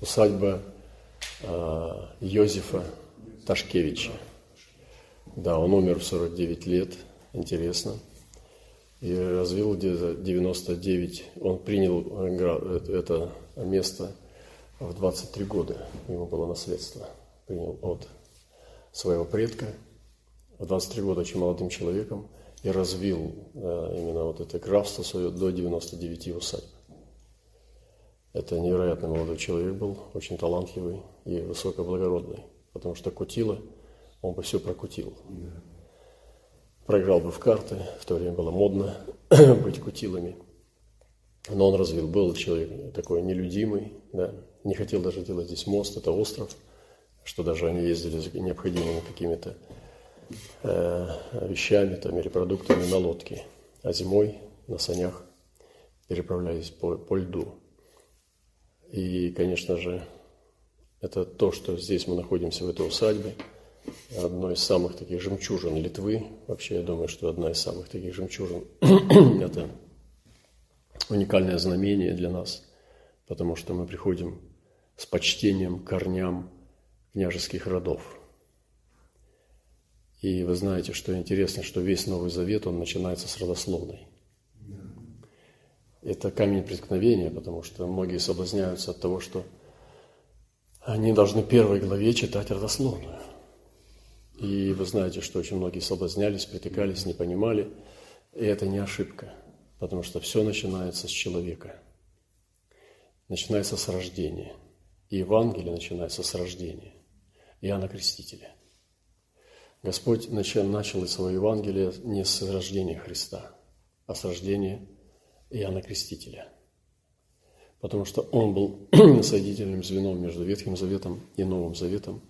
усадьба Йозефа Ташкевича. Да, он умер в 49 лет, интересно. И развил где-то 99, он принял это место в 23 года, ему было наследство, принял от своего предка, в 23 года очень молодым человеком, и развил именно вот это графство свое до 99 усадьб. Это невероятно молодой человек был, очень талантливый и высокоблагородный, потому что кутила, он бы все прокутил. Проиграл бы в карты, в то время было модно быть кутилами. Но он развил, был человек такой нелюдимый, да, не хотел даже делать здесь мост, это остров, что даже они ездили с необходимыми какими-то вещами там, или продуктами на лодке, а зимой на санях переправлялись по льду. И, конечно же, это то, что здесь мы находимся в этой усадьбе, одной из самых таких жемчужин Литвы. Вообще, я думаю, что одна из самых таких жемчужин – это уникальное знамение для нас, потому что мы приходим с почтением к корням княжеских родов. И вы знаете, что интересно, что весь Новый Завет, он начинается с родословной. Это камень преткновения, потому что многие соблазняются от того, что они должны в первой главе читать родословную. И вы знаете, что очень многие соблазнялись, притыкались, не понимали. И это не ошибка, потому что все начинается с человека. Начинается с рождения. И Евангелие начинается с рождения Иоанна Крестителя. Господь начал свое Евангелие не с рождения Христа, а с рождения Иоанна Крестителя. Потому что он был соединительным звеном между Ветхим Заветом и Новым Заветом.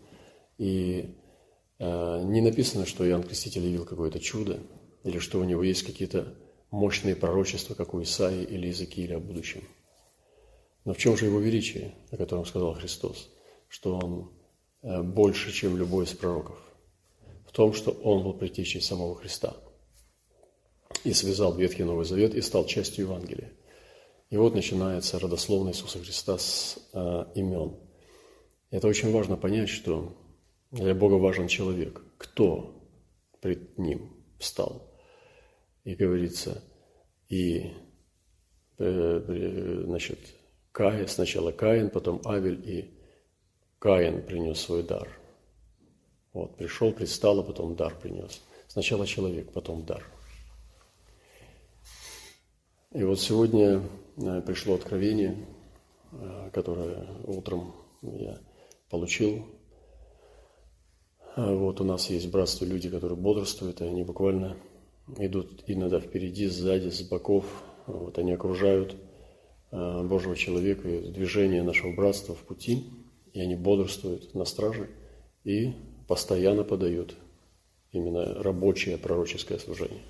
И не написано, что Иоанн Креститель явил какое-то чудо, или что у него есть какие-то мощные пророчества, как у Исаии или Иезекииля о будущем. Но в чем же его величие, о котором сказал Христос? Что он больше, чем любой из пророков. В том, что он был предтечей самого Христа. И связал Ветхий и Новый Завет, и стал частью Евангелия. И вот начинается родословная Иисуса Христа с имен. Это очень важно понять, что для Бога важен человек, кто пред Ним встал. И говорится, Каин, сначала Каин, потом Авель, и Каин принес свой дар. Вот, пришел, предстал, а потом дар принес. Сначала человек, потом дар. И вот сегодня пришло откровение, которое утром я получил. Вот у нас есть братство, люди, которые бодрствуют, и они буквально идут иногда впереди, сзади, с боков. Вот они окружают Божьего человека и движение нашего братства в пути, и они бодрствуют на страже и постоянно подают именно рабочее пророческое служение.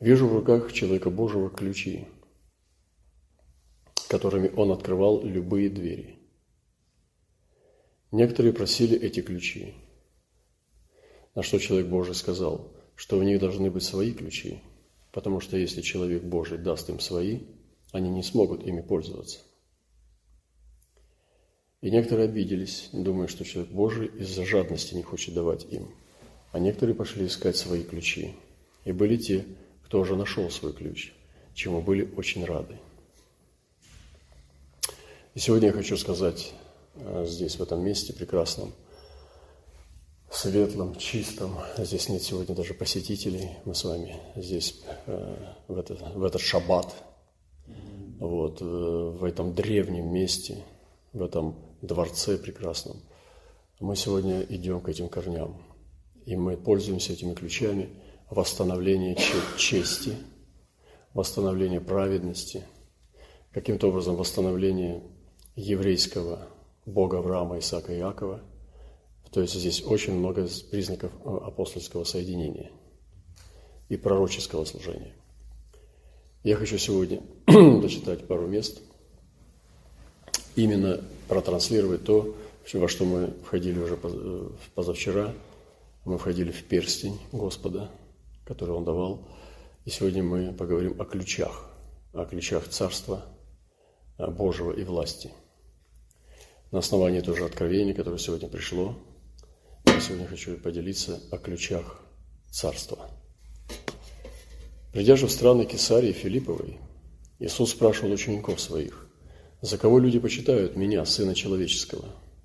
Вижу в руках человека Божьего ключи, которыми он открывал любые двери. Некоторые просили эти ключи. На что человек Божий сказал, что у них должны быть свои ключи, потому что если человек Божий даст им свои, они не смогут ими пользоваться. И некоторые обиделись, думая, что человек Божий из-за жадности не хочет давать им. А некоторые пошли искать свои ключи. И были те, кто уже нашел свой ключ, чему были очень рады. И сегодня я хочу сказать здесь, в этом месте прекрасном, светлом, чистом. Здесь нет сегодня даже посетителей. Мы с вами здесь в этот шаббат, вот, в этом древнем месте, в этом дворце прекрасном. Мы сегодня идем к этим корням, и мы пользуемся этими ключами восстановления чести, восстановления праведности, каким-то образом восстановления еврейского Бога Авраама, Исаака и Иакова. То есть здесь очень много признаков апостольского соединения и пророческого служения. Я хочу сегодня дочитать пару мест, именно протранслировать то, во что мы входили уже позавчера. Мы входили в перстень Господа, который Он давал. И сегодня мы поговорим о ключах Царства Божьего и власти. на основании тоже откровения, которое сегодня пришло. Я сегодня хочу поделиться о ключах царства. Придя же в страны Кесарии Филипповой, Иисус спрашивал учеников своих: «За кого люди почитают меня, Сына Человеческого?»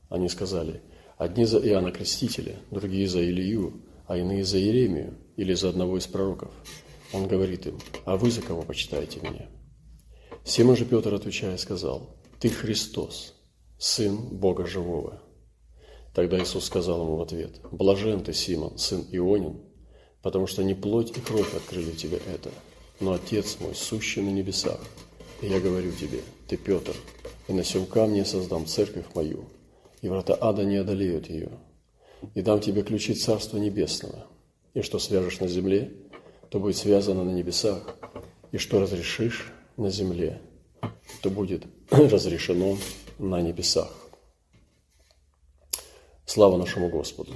Они сказали: «Одни за Иоанна Крестителя, другие за Илию, а иные за Иеремию или за одного из пророков». Он говорит им: «А вы за кого почитаете меня?» Симон же Петр, отвечая, сказал: «Ты Христос, Сын Бога Живого». Тогда Иисус сказал ему в ответ: «Блажен ты, Симон, сын Ионин, потому что не плоть и кровь открыли тебе это, но Отец мой, сущий на небесах. И я говорю тебе, ты Петр, и на сем камне создам церковь мою, и врата ада не одолеют ее. И дам тебе ключи Царства Небесного, и что свяжешь на земле, то будет связано на небесах, и что разрешишь на земле, то будет разрешено на небесах». Слава нашему Господу!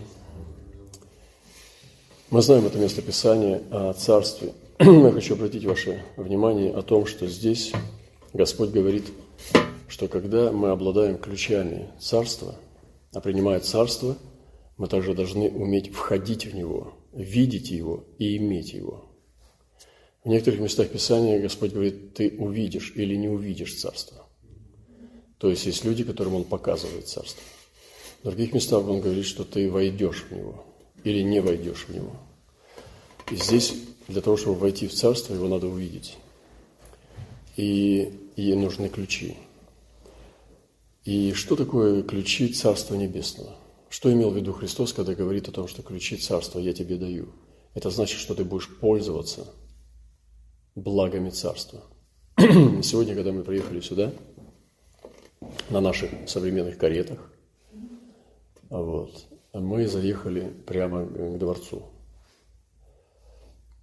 Мы знаем это местописание о Царстве. Я хочу обратить ваше внимание о том, что здесь Господь говорит, что когда мы обладаем ключами Царства, а принимая Царство, мы также должны уметь входить в Него, видеть Его и иметь Его. В некоторых местах Писания Господь говорит: ты увидишь или не увидишь Царство. То есть есть люди, которым Он показывает Царство. В других местах Он говорит, что ты войдешь в Него или не войдешь в Него. И здесь для того, чтобы войти в Царство, Его надо увидеть. И нужны ключи. И что такое ключи Царства Небесного? Что имел в виду Христос, когда говорит о том, что ключи Царства я тебе даю? Это значит, что ты будешь пользоваться благами Царства. Сегодня, когда мы приехали сюда, на наших современных каретах, мы заехали прямо к дворцу.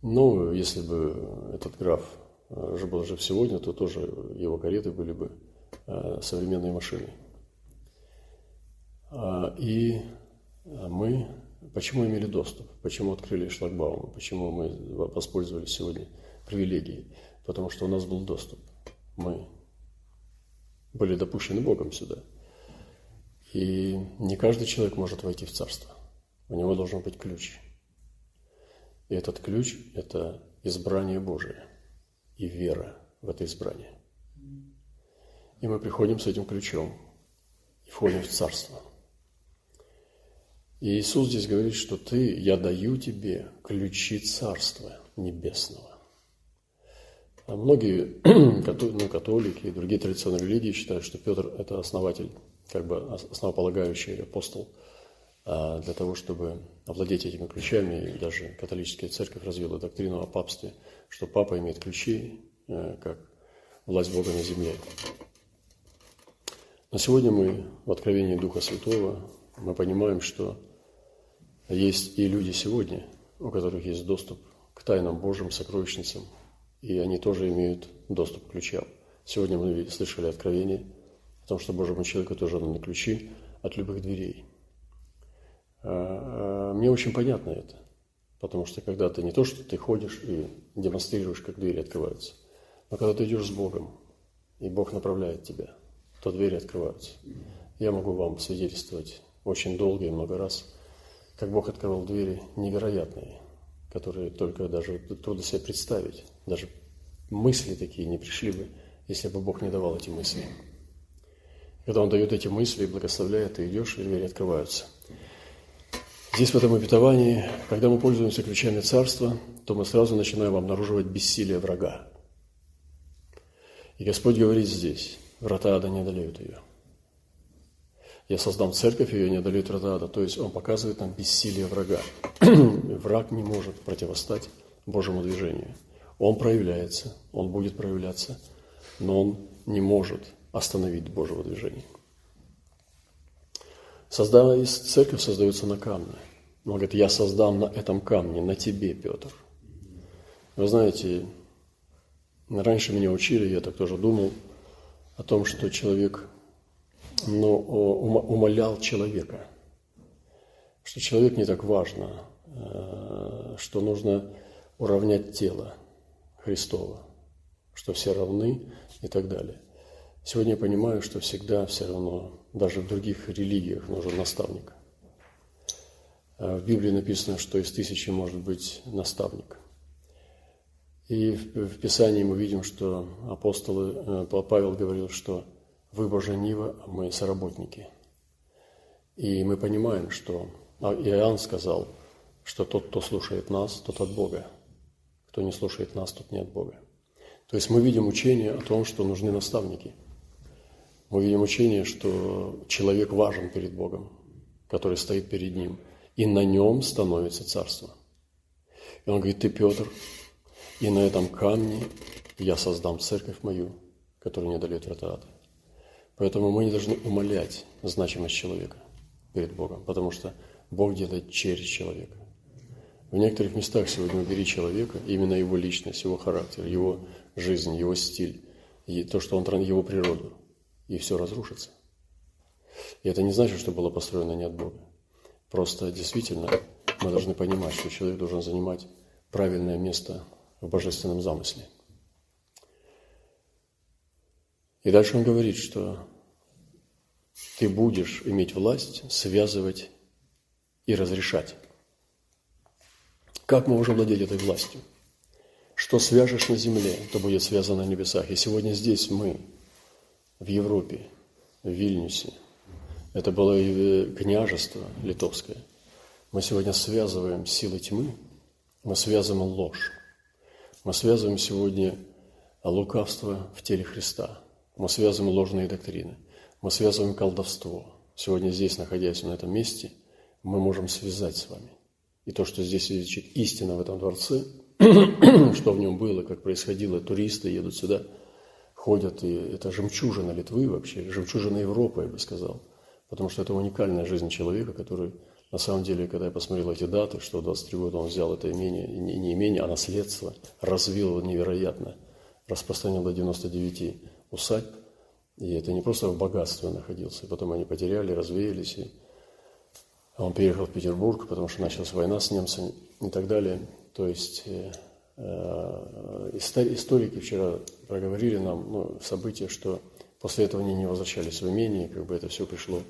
Ну, если бы этот граф был жив сегодня, то тоже его кареты были бы современные машины. И мы почему имели доступ, почему открыли шлагбаум, почему мы воспользовались сегодня привилегией? Потому что у нас был доступ. Мы были допущены Богом сюда. И не каждый человек может войти в Царство. У него должен быть ключ. И этот ключ – это избрание Божие и вера в это избрание. И мы приходим с этим ключом и входим в Царство. И Иисус здесь говорит, что ты, я даю тебе ключи Царства Небесного. А многие католики и другие традиционные религии считают, что Петр – это основатель, как бы основополагающий апостол для того, чтобы овладеть этими ключами. И даже католическая церковь развила доктрину о папстве, что папа имеет ключи, как власть Бога на земле. Но сегодня мы в откровении Духа Святого, мы понимаем, что есть и люди сегодня, у которых есть доступ к тайнам Божьим, сокровищницам, и они тоже имеют доступ к ключам. Сегодня мы слышали откровение о том, что Божьему человеку тоже даны ключи от любых дверей. Мне очень понятно это, потому что когда ты не то, что ты ходишь и демонстрируешь, как двери открываются, но когда ты идешь с Богом, и Бог направляет тебя, то двери открываются. Я могу вам свидетельствовать очень долго и много раз, как Бог открывал двери невероятные, которые только даже трудно себе представить. Даже мысли такие не пришли бы, если бы Бог не давал эти мысли. Когда Он дает эти мысли и благословляет, ты идешь, и двери открываются. Здесь в этом обетовании, когда мы пользуемся ключами Царства, то мы сразу начинаем обнаруживать бессилие врага. И Господь говорит здесь: врата ада не одолеют ее. Я создам церковь, ее не одолеют врата ада. То есть Он показывает нам бессилие врага. Враг не может противостать Божьему движению. Он проявляется, он будет проявляться, но он не может остановить Божьего движения. Создавая церковь, создается на камне. Он говорит: я создам на этом камне, на тебе, Петр. Вы знаете, раньше меня учили, я так тоже думал, о том, что человек, умолял человека, что человек не так важно, что нужно уравнять тело Христово, что все равны и так далее. Сегодня я понимаю, что всегда все равно, даже в других религиях нужен наставник. В Библии написано, что из тысячи может быть наставник. И в Писании мы видим, что апостолы, Павел говорил, что вы божья нива, а мы соработники. И мы понимаем, что Иоанн сказал, что тот, кто слушает нас, тот от Бога. Кто не слушает нас, тот не от Бога. То есть мы видим учение о том, что нужны наставники. Мы видим учение, что человек важен перед Богом, который стоит перед ним. И на нем становится царство. И он говорит, ты, Петр, и на этом камне я создам церковь мою, которую не одолеют врата ада. Поэтому мы не должны умалять значимость человека перед Богом, потому что Бог делает через человека. В некоторых местах сегодня убери человека, именно его личность, его характер, его жизнь, его стиль, и то, что он транслирует, его природу, и все разрушится. И это не значит, что было построено не от Бога. Просто действительно мы должны понимать, что человек должен занимать правильное место в божественном замысле. И дальше он говорит, что ты будешь иметь власть связывать и разрешать. Как мы можем владеть этой властью? Что свяжешь на земле, то будет связано на небесах. И сегодня здесь мы, в Европе, в Вильнюсе, это было княжество литовское. Мы сегодня связываем силы тьмы, мы связываем ложь. Мы связываем сегодня лукавство в теле Христа. Мы связываем ложные доктрины. Мы связываем колдовство. Сегодня здесь, находясь на этом месте, мы можем связать с вами. И то, что здесь лежит истина в этом дворце, что в нем было, как происходило, туристы едут сюда, ходят, и это жемчужина Литвы вообще, жемчужина Европы, я бы сказал. Потому что это уникальная жизнь человека, который, на самом деле, когда я посмотрел эти даты, что в 23 года он взял это имение, не имение, а наследство, развил его невероятно, распространил до 99 усадьб. И это не просто в богатстве он находился. И потом они потеряли, развеялись. И он переехал в Петербург, потому что началась война с немцами и так далее. То есть историки вчера проговорили нам события, что после этого они не возвращались в имение, как бы это все пришло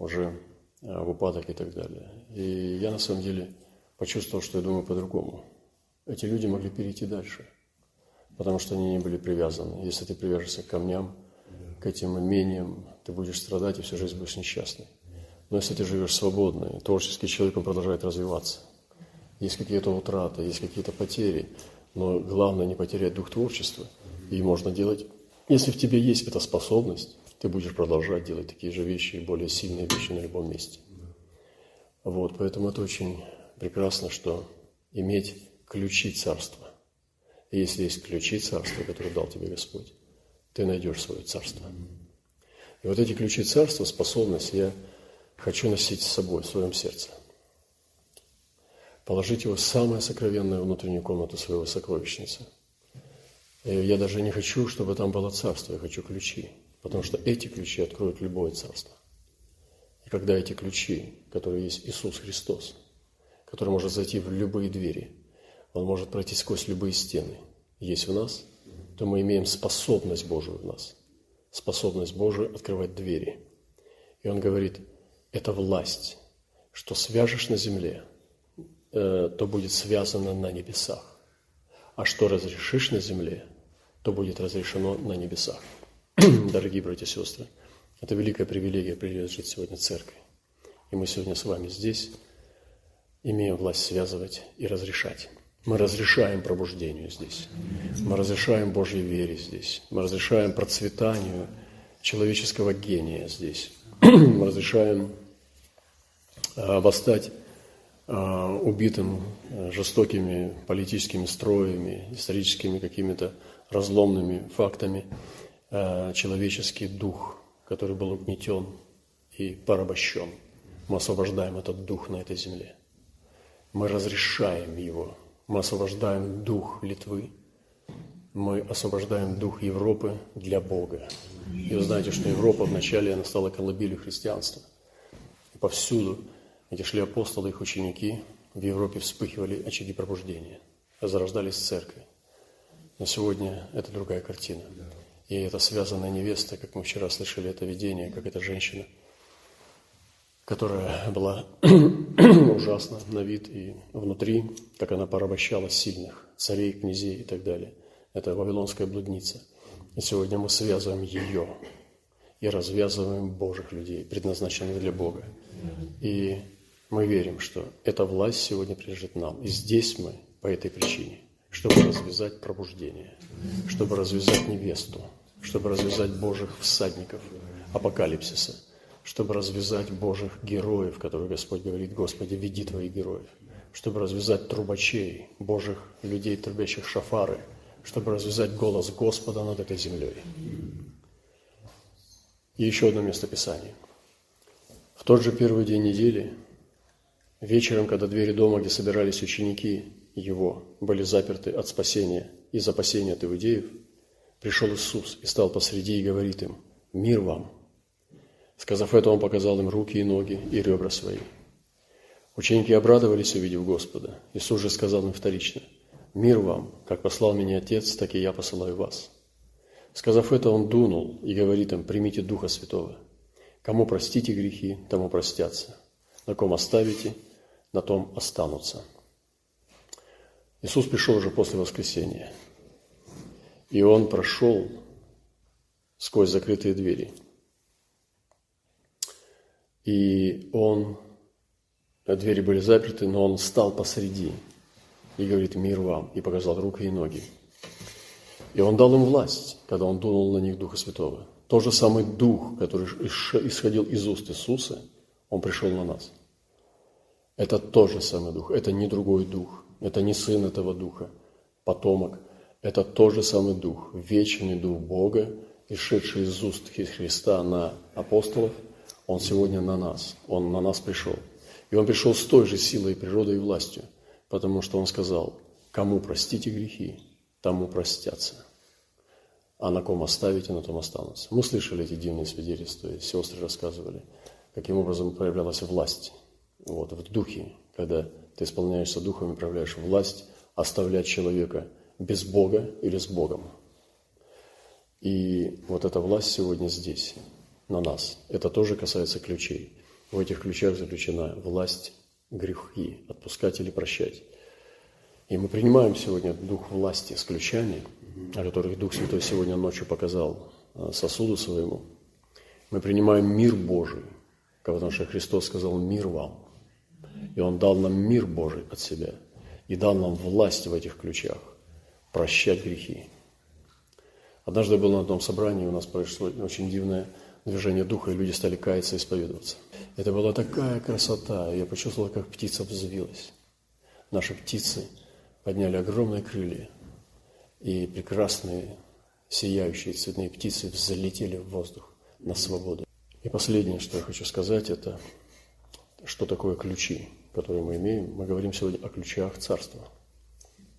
уже в упадок и так далее. И я на самом деле почувствовал, что я думаю по-другому. Эти люди могли перейти дальше, потому что они не были привязаны. Если ты привяжешься к камням, к этим имениям, ты будешь страдать и всю жизнь будешь несчастный. Но если ты живешь свободно, творческий человек, он продолжает развиваться. Есть какие-то утраты, есть какие-то потери, но главное не потерять дух творчества. И можно делать, если в тебе есть эта способность, ты будешь продолжать делать такие же вещи, более сильные вещи на любом месте. Вот, поэтому это очень прекрасно, что иметь ключи царства. И если есть ключи царства, которые дал тебе Господь, ты найдешь свое царство. И вот эти ключи царства, способность, я хочу носить с собой в своем сердце. Положить его в самую сокровенную внутреннюю комнату своего сокровищницы. И я даже не хочу, чтобы там было царство, я хочу ключи. Потому что эти ключи откроют любое царство. И когда эти ключи, которые есть Иисус Христос, который может зайти в любые двери, Он может пройти сквозь любые стены, есть в нас, то мы имеем способность Божию в нас. Способность Божию открывать двери. И Он говорит, это власть, что свяжешь на земле, то будет связано на небесах. А что разрешишь на земле, то будет разрешено на небесах. Дорогие братья и сестры, это великая привилегия принадлежит сегодня церкви. И мы сегодня с вами здесь имеем власть связывать и разрешать. Мы разрешаем пробуждению здесь. Мы разрешаем Божьей вере здесь. Мы разрешаем процветанию человеческого гения здесь. Мы разрешаем восстать убитым жестокими политическими строями, историческими какими-то разломными фактами, человеческий дух, который был угнетен и порабощен. Мы освобождаем этот дух на этой земле. Мы разрешаем его. Мы освобождаем дух Литвы. Мы освобождаем дух Европы для Бога. И вы знаете, что Европа вначале она стала колыбелью христианства. И повсюду, где шли апостолы и их ученики, в Европе вспыхивали очаги пробуждения, зарождались церкви. Но сегодня это другая картина. И это связанная невеста, как мы вчера слышали это видение, как эта женщина, которая была ужасна на вид и внутри, как она порабощала сильных, царей, князей и так далее. Это Вавилонская блудница. И сегодня мы связываем ее и развязываем Божьих людей, предназначенных для Бога. И мы верим, что эта власть сегодня принадлежит нам. И здесь мы по этой причине, чтобы развязать пробуждение, чтобы развязать невесту, чтобы развязать Божьих всадников апокалипсиса, чтобы развязать Божьих героев, которые Господь говорит: «Господи, веди Твоих героев», чтобы развязать трубачей, Божьих людей, трубящих шафары, чтобы развязать голос Господа над этой землей. И еще одно место Писания. В тот же первый день недели, вечером, когда двери дома, где собирались ученики Его, были заперты от спасения, из опасения от иудеев, пришел Иисус и стал посреди и говорит им: «Мир вам!» Сказав это, Он показал им руки и ноги, и ребра свои. Ученики обрадовались, увидев Господа. Иисус же сказал им вторично: «Мир вам! Как послал меня Отец, так и я посылаю вас». Сказав это, Он дунул и говорит им: «Примите Духа Святого. Кому простите грехи, тому простятся. На ком оставите, на том останутся». Иисус пришел уже после воскресения. И Он прошел сквозь закрытые двери. И Он, двери были заперты, но Он стал посреди и говорит: «Мир вам!» и показал руки и ноги. И Он дал им власть, когда Он дунул на них Духа Святого. Тот же самый Дух, который исходил из уст Иисуса, Он пришел на нас. Это тот же самый Дух, это не другой Дух, это не Сын этого Духа, потомок. Это тот же самый Дух, вечный Дух Бога, исшедший из уст Христа на апостолов. Он сегодня на нас, Он на нас пришел. И Он пришел с той же силой, природой и властью, потому что Он сказал: «Кому простите грехи, тому простятся, а на ком оставите, на том останутся». Мы слышали эти дивные свидетельства, и сестры рассказывали, каким образом проявлялась власть в духе, когда ты исполняешься духом и проявляешь власть оставлять человека без Бога или с Богом. И эта власть сегодня здесь, на нас. Это тоже касается ключей. В этих ключах заключена власть грехи, отпускать или прощать. И мы принимаем сегодня дух власти с ключами, о которых Дух Святой сегодня ночью показал сосуду своему. Мы принимаем мир Божий, потому что Христос сказал: «Мир вам». И Он дал нам мир Божий от себя и дал нам власть в этих ключах прощать грехи. Однажды был на одном собрании, у нас произошло очень дивное движение духа, и люди стали каяться и исповедоваться. Это была такая красота. Я почувствовал, как птица взвилась. Наши птицы подняли огромные крылья, и прекрасные сияющие цветные птицы взлетели в воздух на свободу. И последнее, что я хочу сказать, это что такое ключи, которые мы имеем. Мы говорим сегодня о ключах Царства.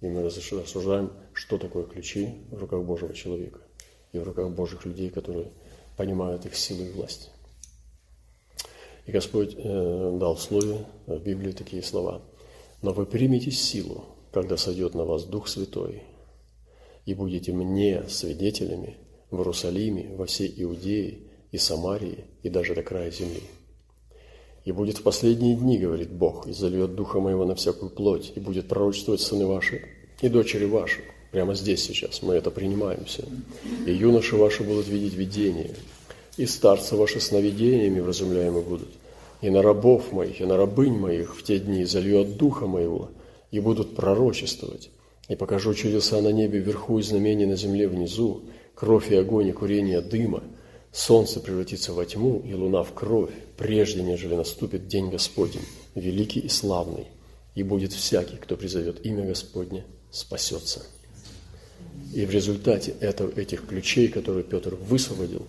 И мы рассуждаем, что такое ключи в руках Божьего человека и в руках Божьих людей, которые понимают их силу и власть. И Господь дал в Слове, в Библии такие слова: «Но вы примете силу, когда сойдет на вас Дух Святой, и будете мне свидетелями в Иерусалиме, во всей Иудее и Самарии, и даже до края земли. И будет в последние дни, говорит Бог, и зальет Духа Моего на всякую плоть, и будет пророчествовать сыны ваши и дочери ваши». Прямо здесь сейчас мы это принимаем все. «И юноши ваши будут видеть видения, и старцы ваши сновидениями вразумляемы будут. И на рабов моих, и на рабынь моих в те дни зальет Духа Моего, и будут пророчествовать. И покажу чудеса на небе вверху и знамения на земле внизу, кровь и огонь и курение дыма. Солнце превратится во тьму, и луна в кровь, прежде нежели наступит день Господень, великий и славный. И будет всякий, кто призовет имя Господне, спасется». И в результате этих ключей, которые Петр высвободил,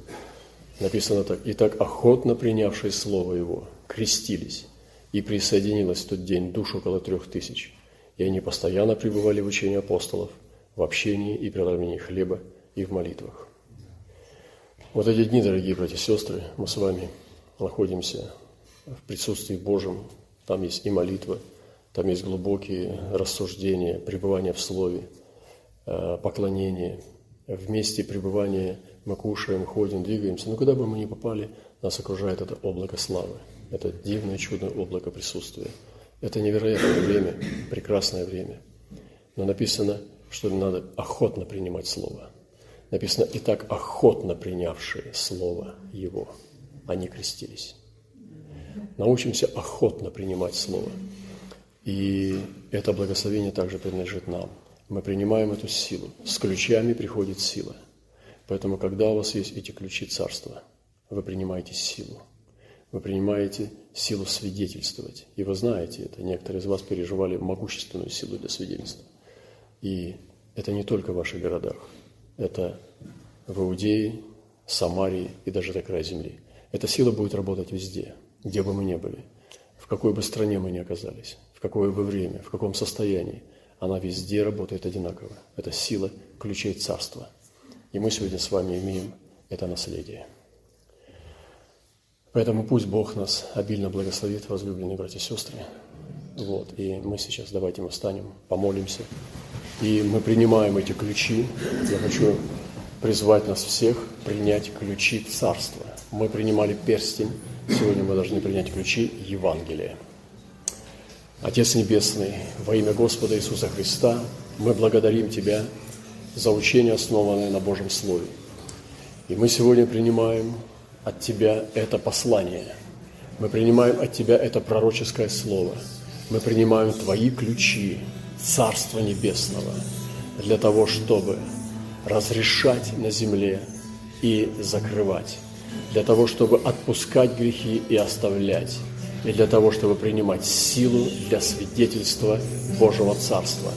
написано так: «И так охотно принявшие слово Его крестились, и присоединилось в тот день душ около 3000, и они постоянно пребывали в учении апостолов, в общении и преломлении хлеба и в молитвах». Эти дни, дорогие братья и сестры, мы с вами находимся в присутствии Божьем. Там есть и молитва, там есть глубокие рассуждения, пребывание в Слове, поклонение, в месте пребывания мы кушаем, ходим, двигаемся, но куда бы мы ни попали, нас окружает это облако славы, это дивное, чудное облако присутствия. Это невероятное время, прекрасное время. Но написано, что надо охотно принимать Слово. Написано, и так охотно принявшие Слово Его, они крестились. Научимся охотно принимать Слово. И это благословение также принадлежит нам. Мы принимаем эту силу. С ключами приходит сила. Поэтому, когда у вас есть эти ключи Царства, вы принимаете силу. Вы принимаете силу свидетельствовать. И вы знаете это. Некоторые из вас переживали могущественную силу для свидетельства. И это не только в ваших городах. Это в Иудее, Самарии и даже до края земли. Эта сила будет работать везде, где бы мы ни были, в какой бы стране мы ни оказались, в какое бы время, в каком состоянии. Она везде работает одинаково. Это сила ключей Царства. И мы сегодня с вами имеем это наследие. Поэтому пусть Бог нас обильно благословит, возлюбленные братья и сестры. И мы сейчас, давайте мы встанем, помолимся. И мы принимаем эти ключи. Я хочу призвать нас всех принять ключи Царства. Мы принимали перстень, сегодня мы должны принять ключи Евангелия. Отец Небесный, во имя Господа Иисуса Христа, мы благодарим Тебя за учение, основанное на Божьем Слове. И мы сегодня принимаем от Тебя это послание. Мы принимаем от Тебя это пророческое слово. Мы принимаем Твои ключи Царства Небесного для того, чтобы разрешать на земле и закрывать, для того, чтобы отпускать грехи и оставлять, и для того, чтобы принимать силу для свидетельства Божьего Царства.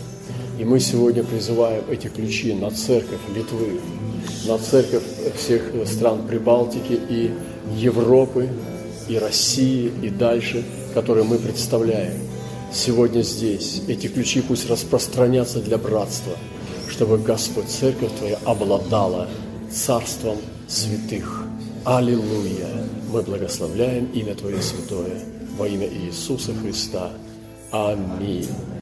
И мы сегодня призываем эти ключи на церковь Литвы, на церковь всех стран Прибалтики и Европы, и России, и дальше, которые мы представляем. Сегодня здесь эти ключи пусть распространятся для братства, чтобы, Господь, Церковь Твоя обладала Царством святых. Аллилуйя! Мы благословляем имя Твое святое во имя Иисуса Христа. Аминь.